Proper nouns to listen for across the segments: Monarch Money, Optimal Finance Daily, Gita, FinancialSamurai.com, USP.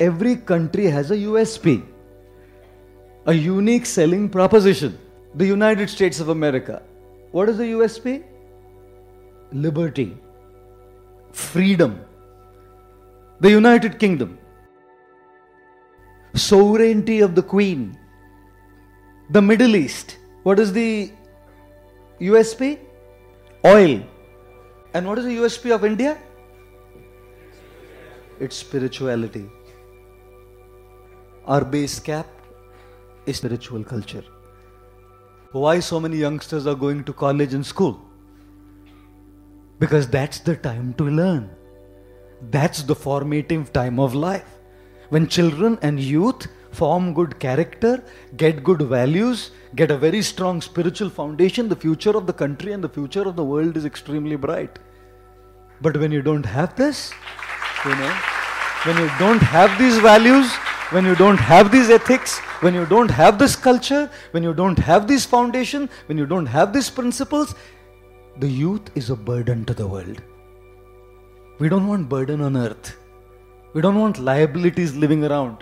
every country has a USP, a unique selling proposition. The United States of America, what is the USP? Liberty, freedom. The United Kingdom, sovereignty of the Queen. The Middle East, what is the USP? Oil. And what is the USP of India? It's spirituality. Our base cap is spiritual culture. Why so many youngsters are going to college and school? Because that's the time to learn. That's the formative time of life. When children and youth form good character, get good values, get a very strong spiritual foundation, the future of the country and the future of the world is extremely bright. But when you don't have this, when you don't have these values, when you don't have these ethics, when you don't have this culture, when you don't have this foundation, when you don't have these principles, the youth is a burden to the world. We don't want burden on earth. We don't want liabilities living around.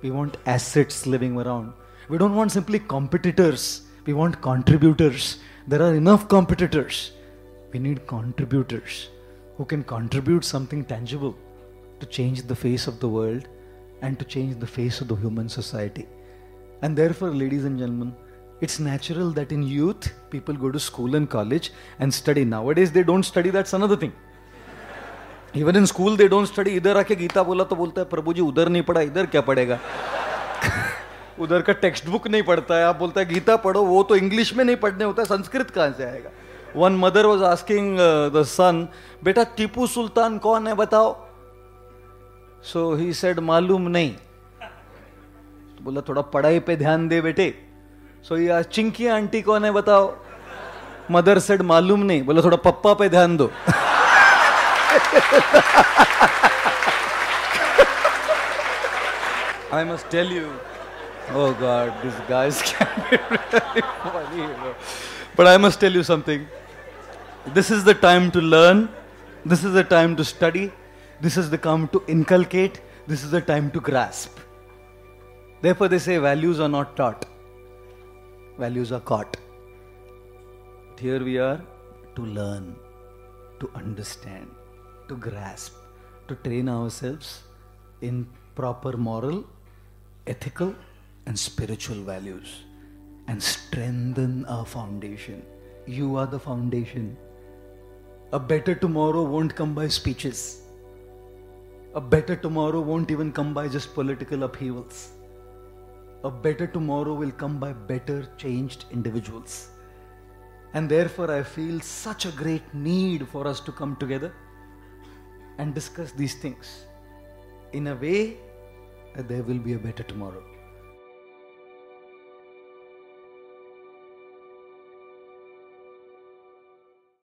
We want assets living around. We don't want simply competitors. We want contributors. There are enough competitors. We need contributors who can contribute something tangible to change the face of the world and to change the face of the human society. And therefore, ladies and gentlemen, it's natural that in youth, people go to school and college and study. Nowadays, they don't study. That's another thing. Even in school, they don't study. इधर आके गीता बोला तो बोलता है प्रभु जी उधर नहीं पढ़ा, इधर क्या पढ़ेगा? उधर का टेक्स्ट बुक नहीं पढ़ता है. आप बोलता है गीता पढ़ो, वो तो इंग्लिश में नहीं पढ़ने होता है, संस्कृत कहाँ से आएगा? One mother was asking the son, बेटा टीपू सुल्तान कौन है बताओ? So he said मालूम नहीं. तो बोला थोड़ा पढ़ाई पे ध्यान दे बेटे. So he asked Chinki aunty कौन है बताओ? Mother said मालूम नहीं. बोला थोड़ा पप्पा पे ध्यान दो. I must tell you, oh God, these guys can be really funny. But I must tell you something. This is the time to learn. This is the time to study. This is the time to inculcate. This is the time to grasp. Therefore they say values are not taught. Values are caught. Here we are to learn, to understand, to grasp, to train ourselves in proper moral, ethical and spiritual values and strengthen our foundation. You are the foundation. A better tomorrow won't come by speeches. A better tomorrow won't even come by just political upheavals. A better tomorrow will come by better changed individuals. And therefore I feel such a great need for us to come together and discuss these things in a way that there will be a better tomorrow.